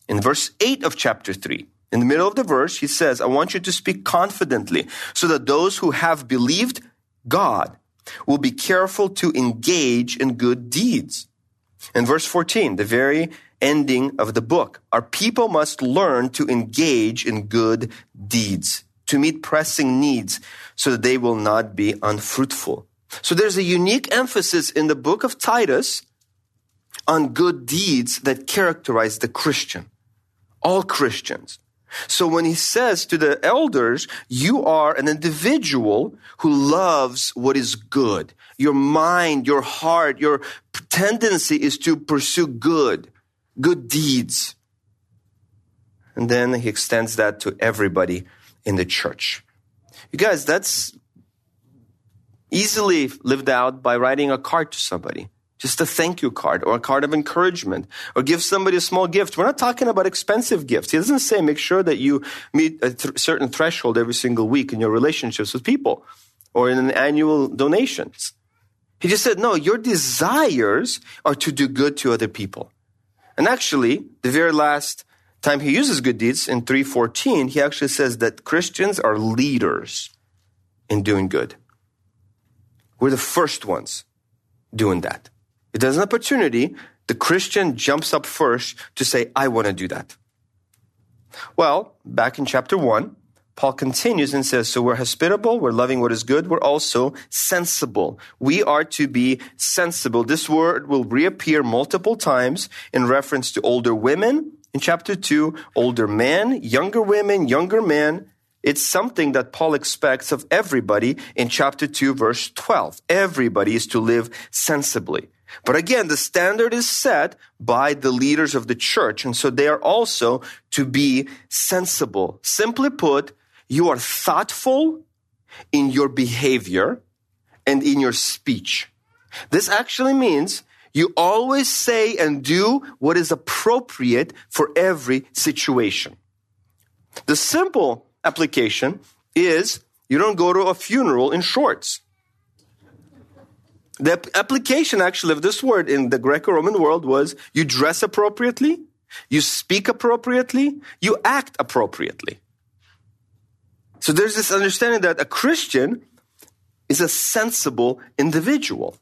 In verse 8 of chapter 3, in the middle of the verse, he says, I want you to speak confidently so that those who have believed God will be careful to engage in good deeds. In verse 14, the very ending of the book, our people must learn to engage in good deeds, to meet pressing needs so that they will not be unfruitful. So there's a unique emphasis in the book of Titus on good deeds that characterize the Christian, all Christians. So when he says to the elders, you are an individual who loves what is good. Your mind, your heart, your tendency is to pursue good deeds. And then he extends that to everybody in the church. You guys, that's easily lived out by writing a card to somebody, just a thank you card or a card of encouragement, or give somebody a small gift. We're not talking about expensive gifts. He doesn't say make sure that you meet a certain threshold every single week in your relationships with people or in an annual donations. He just said, no, your desires are to do good to other people. And actually, the very last time he uses good deeds in 3:14, he actually says that Christians are leaders in doing good. We're the first ones doing that. If there's an opportunity, the Christian jumps up first to say, I want to do that. Well, back in chapter 1, Paul continues and says, so we're hospitable, we're loving what is good, we're also sensible. We are to be sensible. This word will reappear multiple times in reference to older women in chapter 2, older men, younger women, younger men. It's something that Paul expects of everybody in chapter 2, verse 12. Everybody is to live sensibly. But again, the standard is set by the leaders of the church, and so they are also to be sensible. Simply put, you are thoughtful in your behavior and in your speech. This actually means you always say and do what is appropriate for every situation. The simple application is you don't go to a funeral in shorts. The application actually of this word in the Greco-Roman world was you dress appropriately, you speak appropriately, you act appropriately. So there's this understanding that a Christian is a sensible individual.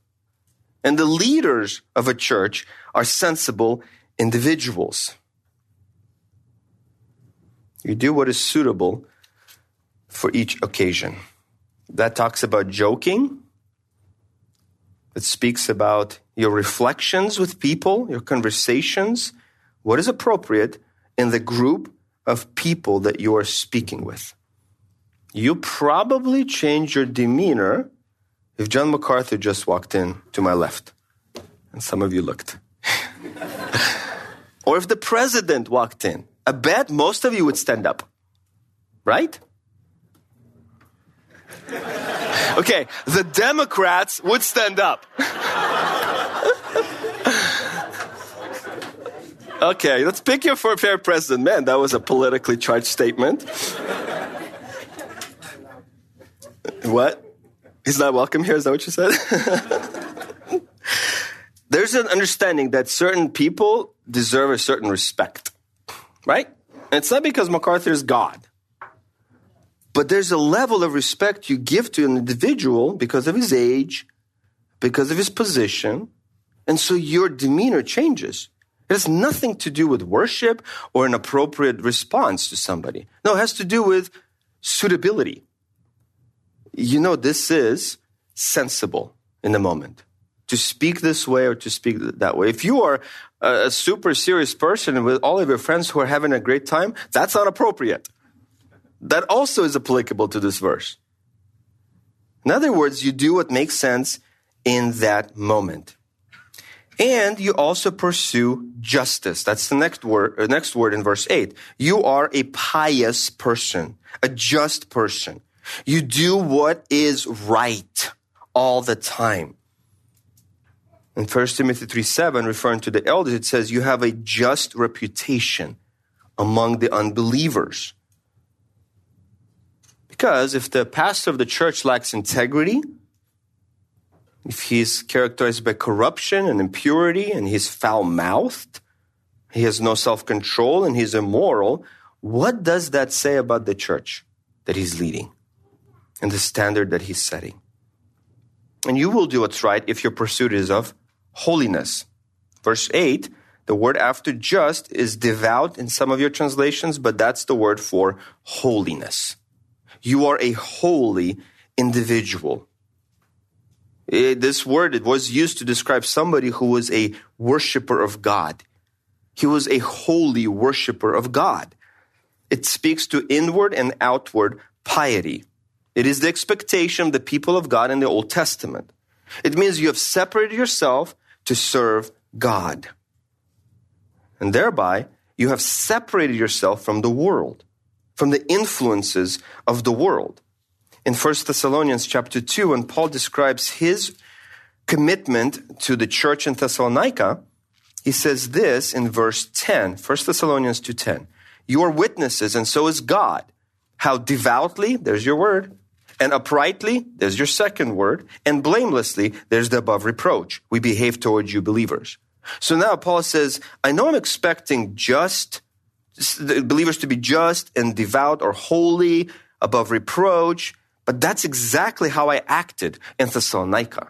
And the leaders of a church are sensible individuals. You do what is suitable for each occasion. That talks about joking. It speaks about your reflections with people, your conversations, what is appropriate in the group of people that you are speaking with. You probably change your demeanor if John MacArthur just walked in to my left, and some of you looked. Or if the president walked in, I bet most of you would stand up, right? Okay, the Democrats would stand up. Okay, let's pick your fair president. Man, that was a politically charged statement. What? He's not welcome here? Is that what you said? There's an understanding that certain people deserve a certain respect, right? And it's not because MacArthur is God. But there's a level of respect you give to an individual because of his age, because of his position, and so your demeanor changes. It has nothing to do with worship or an appropriate response to somebody. No, it has to do with suitability. You know, this is sensible in the moment, to speak this way or to speak that way. If you are a super serious person with all of your friends who are having a great time, that's not appropriate. That also is applicable to this verse. In other words, you do what makes sense in that moment. And you also pursue justice. That's the next word in verse 8. You are a pious person, a just person. You do what is right all the time. In 1 Timothy 3:7, referring to the elders, it says you have a just reputation among the unbelievers. Because if the pastor of the church lacks integrity, if he's characterized by corruption and impurity and he's foul-mouthed, he has no self-control and he's immoral, what does that say about the church that he's leading and the standard that he's setting? And you will do what's right if your pursuit is of holiness. Verse 8, the word after just is devout in some of your translations, but that's the word for holiness. You are a holy individual. This word was used to describe somebody who was a worshiper of God. He was a holy worshiper of God. It speaks to inward and outward piety. It is the expectation of the people of God in the Old Testament. It means you have separated yourself to serve God. And thereby, you have separated yourself from the world, from the influences of the world. In 1 Thessalonians chapter 2, when Paul describes his commitment to the church in Thessalonica, he says this in verse 10, 1 Thessalonians 2:10, you are witnesses, and so is God, how devoutly, there's your word, and uprightly, there's your second word, and blamelessly, there's the above reproach. We behave towards you believers. So now Paul says, I know I'm expecting just the believers to be just and devout or holy, above reproach. But that's exactly how I acted in Thessalonica.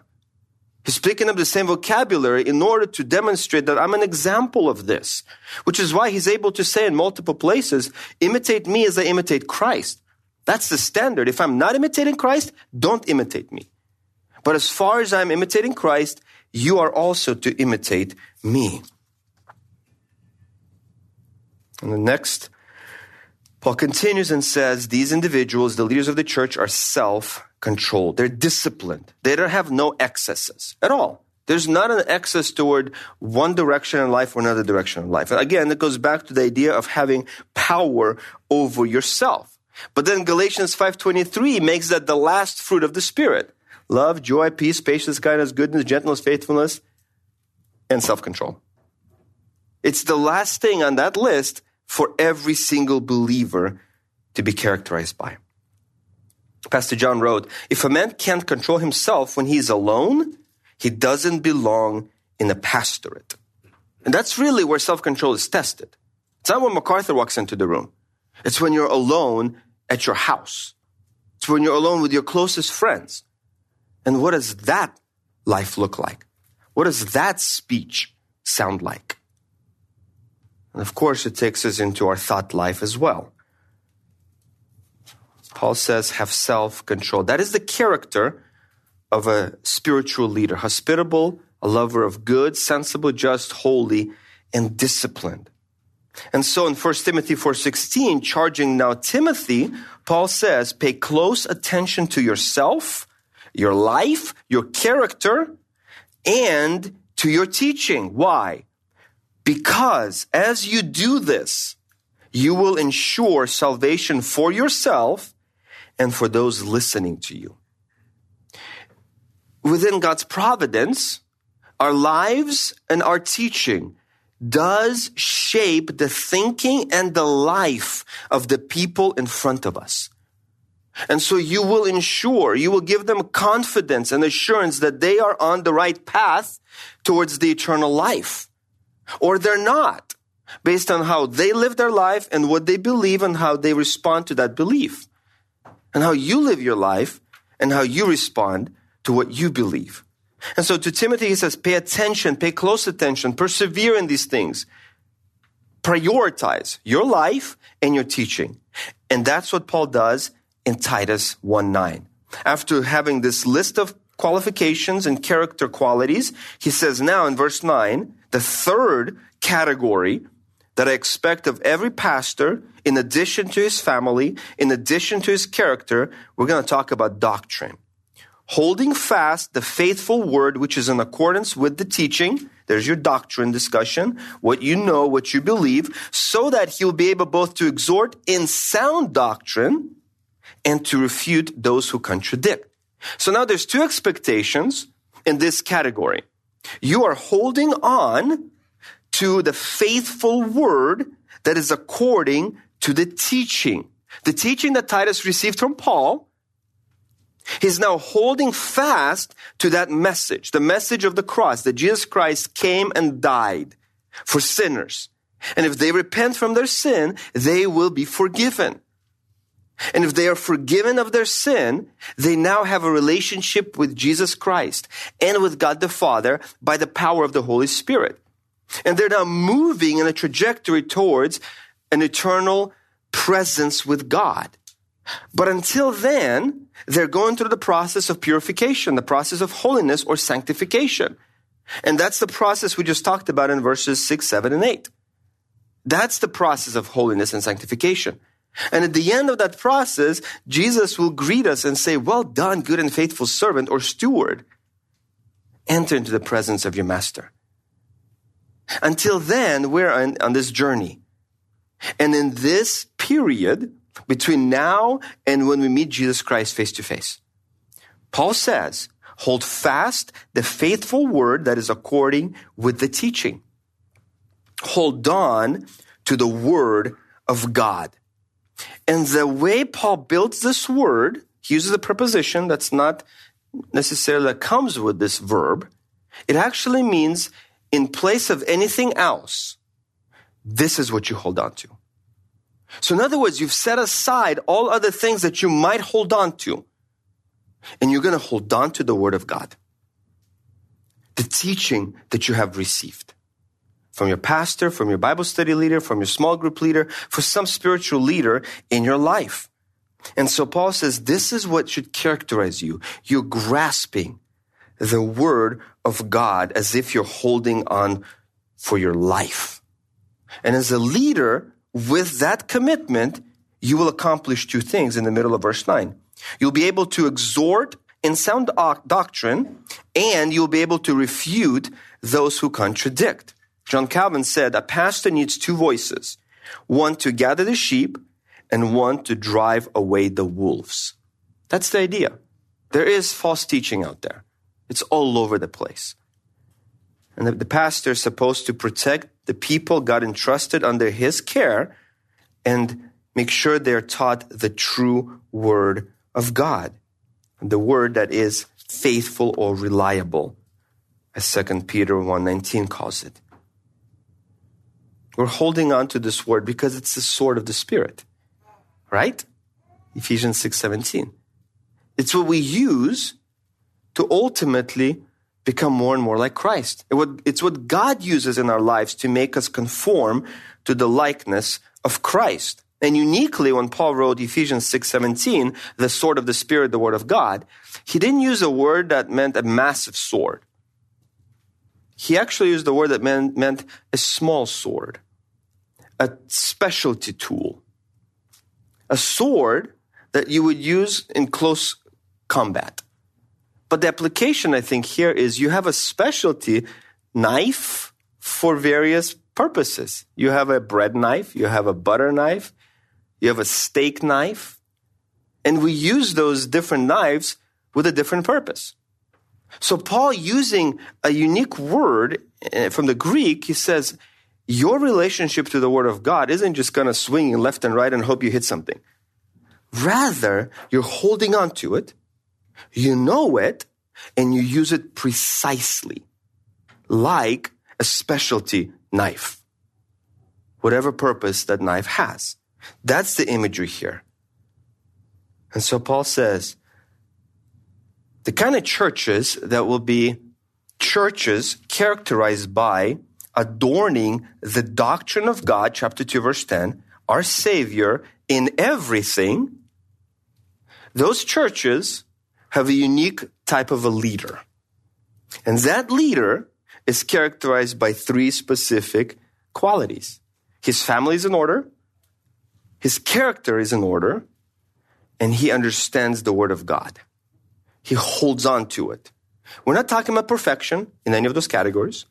He's picking up the same vocabulary in order to demonstrate that I'm an example of this, which is why he's able to say in multiple places, imitate me as I imitate Christ. That's the standard. If I'm not imitating Christ, don't imitate me. But as far as I'm imitating Christ, you are also to imitate me. And the next, Paul continues and says, these individuals, the leaders of the church, are self-controlled. They're disciplined. They don't have no excesses at all. There's not an excess toward one direction in life or another direction in life. And again, it goes back to the idea of having power over yourself. But then Galatians 5:23 makes that the last fruit of the Spirit. Love, joy, peace, patience, kindness, goodness, gentleness, faithfulness, and self-control. It's the last thing on that list for every single believer to be characterized by. Pastor John wrote, if a man can't control himself when he is alone, he doesn't belong in a pastorate. And that's really where self-control is tested. It's not when MacArthur walks into the room. It's when you're alone at your house. It's when you're alone with your closest friends. And what does that life look like? What does that speech sound like? And of course, it takes us into our thought life as well. Paul says, have self-control. That is the character of a spiritual leader, hospitable, a lover of good, sensible, just, holy, and disciplined. And so in 1 Timothy 4:16, charging now Timothy, Paul says, pay close attention to yourself, your life, your character, and to your teaching. Why? Because as you do this, you will ensure salvation for yourself and for those listening to you. Within God's providence, our lives and our teaching does shape the thinking and the life of the people in front of us. And so you will ensure, you will give them confidence and assurance that they are on the right path towards the eternal life. Or they're not, based on how they live their life and what they believe and how they respond to that belief. And how you live your life and how you respond to what you believe. And so to Timothy, he says, pay attention, pay close attention, persevere in these things. Prioritize your life and your teaching. And that's what Paul does in Titus 1:9. After having this list of qualifications and character qualities, he says now in verse 9, the third category that I expect of every pastor, in addition to his family, in addition to his character, we're going to talk about doctrine. Holding fast the faithful word, which is in accordance with the teaching. There's your doctrine discussion, what you know, what you believe, so that he'll be able both to exhort in sound doctrine and to refute those who contradict. So now there's two expectations in this category. You are holding on to the faithful word that is according to the teaching that Titus received from Paul. He's now holding fast to that message, the message of the cross, that Jesus Christ came and died for sinners. And if they repent from their sin, they will be forgiven. And if they are forgiven of their sin, they now have a relationship with Jesus Christ and with God the Father by the power of the Holy Spirit. And they're now moving in a trajectory towards an eternal presence with God. But until then, they're going through the process of purification, the process of holiness or sanctification. And that's the process we just talked about in verses 6, 7, and 8. That's the process of holiness and sanctification. And at the end of that process, Jesus will greet us and say, well done, good and faithful servant or steward. Enter into the presence of your master. Until then, we're on this journey. And in this period, between now and when we meet Jesus Christ face to face, Paul says, hold fast the faithful word that is according with the teaching. Hold on to the word of God. And the way Paul builds this word, he uses a preposition that's not necessarily that comes with this verb. It actually means in place of anything else, this is what you hold on to. So in other words, you've set aside all other things that you might hold on to, and you're going to hold on to the word of God, the teaching that you have received from your pastor, from your Bible study leader, from your small group leader, from some spiritual leader in your life. And so Paul says, this is what should characterize you. You're grasping the word of God as if you're holding on for your life. And as a leader with that commitment, you will accomplish two things in the middle of verse 9. You'll be able to exhort in sound doctrine, and you'll be able to refute those who contradict. John Calvin said, a pastor needs two voices, one to gather the sheep and one to drive away the wolves. That's the idea. There is false teaching out there. It's all over the place. And the pastor is supposed to protect the people God entrusted under his care and make sure they're taught the true word of God, the word that is faithful or reliable, as 2 Peter 1:19 calls it. We're holding on to this word because it's the sword of the Spirit, right? Ephesians 6:17. It's what we use to ultimately become more and more like Christ. It's what God uses in our lives to make us conform to the likeness of Christ. And uniquely, when Paul wrote Ephesians 6:17, the sword of the Spirit, the word of God, he didn't use a word that meant a massive sword. He actually used the word that meant a small sword, a specialty tool, a sword that you would use in close combat. But the application, I think, here is you have a specialty knife for various purposes. You have a bread knife, you have a butter knife, you have a steak knife, and we use those different knives with a different purpose. So Paul, using a unique word from the Greek, he says, your relationship to the Word of God isn't just going to swing left and right and hope you hit something. Rather, you're holding on to it, you know it, and you use it precisely, like a specialty knife, whatever purpose that knife has. That's the imagery here. And so Paul says, the kind of churches that will be churches characterized by adorning the doctrine of God, chapter 2, verse 10, our Savior in everything, those churches have a unique type of a leader. And that leader is characterized by three specific qualities. His family is in order, his character is in order, and he understands the Word of God. He holds on to it. We're not talking about perfection in any of those categories.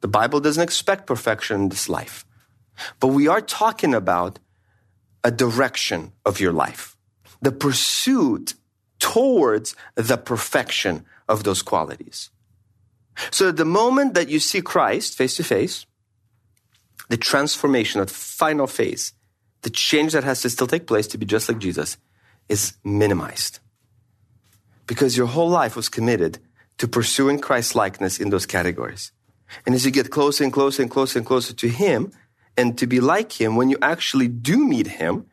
The Bible doesn't expect perfection in this life. But we are talking about a direction of your life, the pursuit towards the perfection of those qualities. So the moment that you see Christ face to face, the transformation, the final phase, the change that has to still take place to be just like Jesus is minimized. Because your whole life was committed to pursuing Christ's likeness in those categories. And as you get closer and closer and closer and closer to Him and to be like Him, when you actually do meet Him,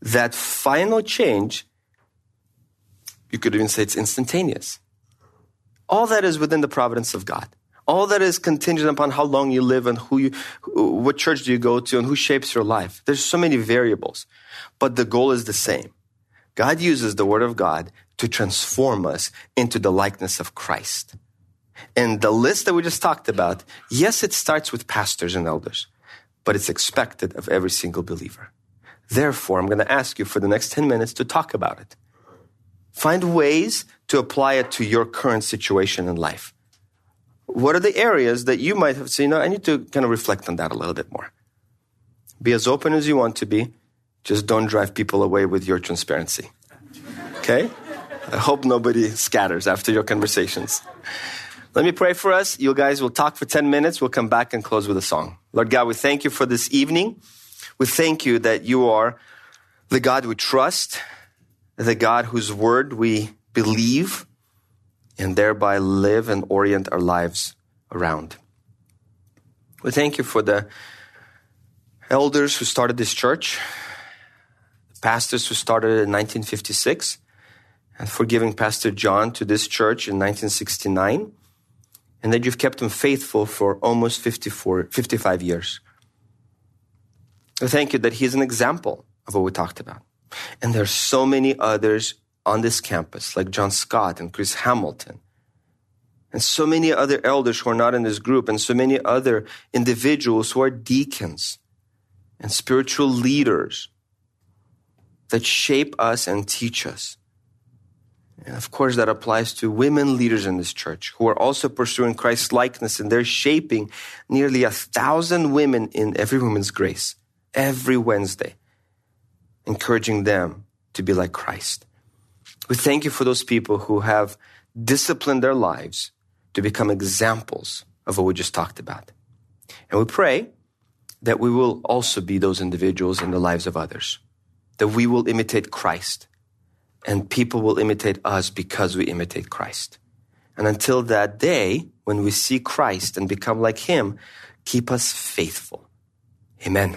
that final change, you could even say it's instantaneous. All that is within the providence of God. All that is contingent upon how long you live and what church do you go to and who shapes your life. There's so many variables, but the goal is the same. God uses the Word of God to transform us into the likeness of Christ. And the list that we just talked about, yes, it starts with pastors and elders, but it's expected of every single believer. Therefore, I'm going to ask you for the next 10 minutes to talk about it. Find ways to apply it to your current situation in life. What are the areas that you might have seen? I need to kind of reflect on that a little bit more. Be as open as you want to be. Just don't drive people away with your transparency. Okay? I hope nobody scatters after your conversations. Let me pray for us. You guys will talk for 10 minutes. We'll come back and close with a song. Lord God, we thank you for this evening. We thank you that you are the God we trust, the God whose word we believe, and thereby live and orient our lives around. We thank you for the elders who started this church, pastors who started in 1956, and for giving Pastor John to this church in 1969, and that you've kept him faithful for almost 55 years. We thank you that he's an example of what we talked about. And there's so many others on this campus, like John Scott and Chris Hamilton, and so many other elders who are not in this group, and so many other individuals who are deacons and spiritual leaders that shape us and teach us. And of course, that applies to women leaders in this church who are also pursuing Christ's likeness, and they're shaping nearly 1,000 women in Every Woman's Grace every Wednesday, encouraging them to be like Christ. We thank you for those people who have disciplined their lives to become examples of what we just talked about. And we pray that we will also be those individuals in the lives of others, that we will imitate Christ, and people will imitate us because we imitate Christ. And until that day, when we see Christ and become like him, keep us faithful. Amen.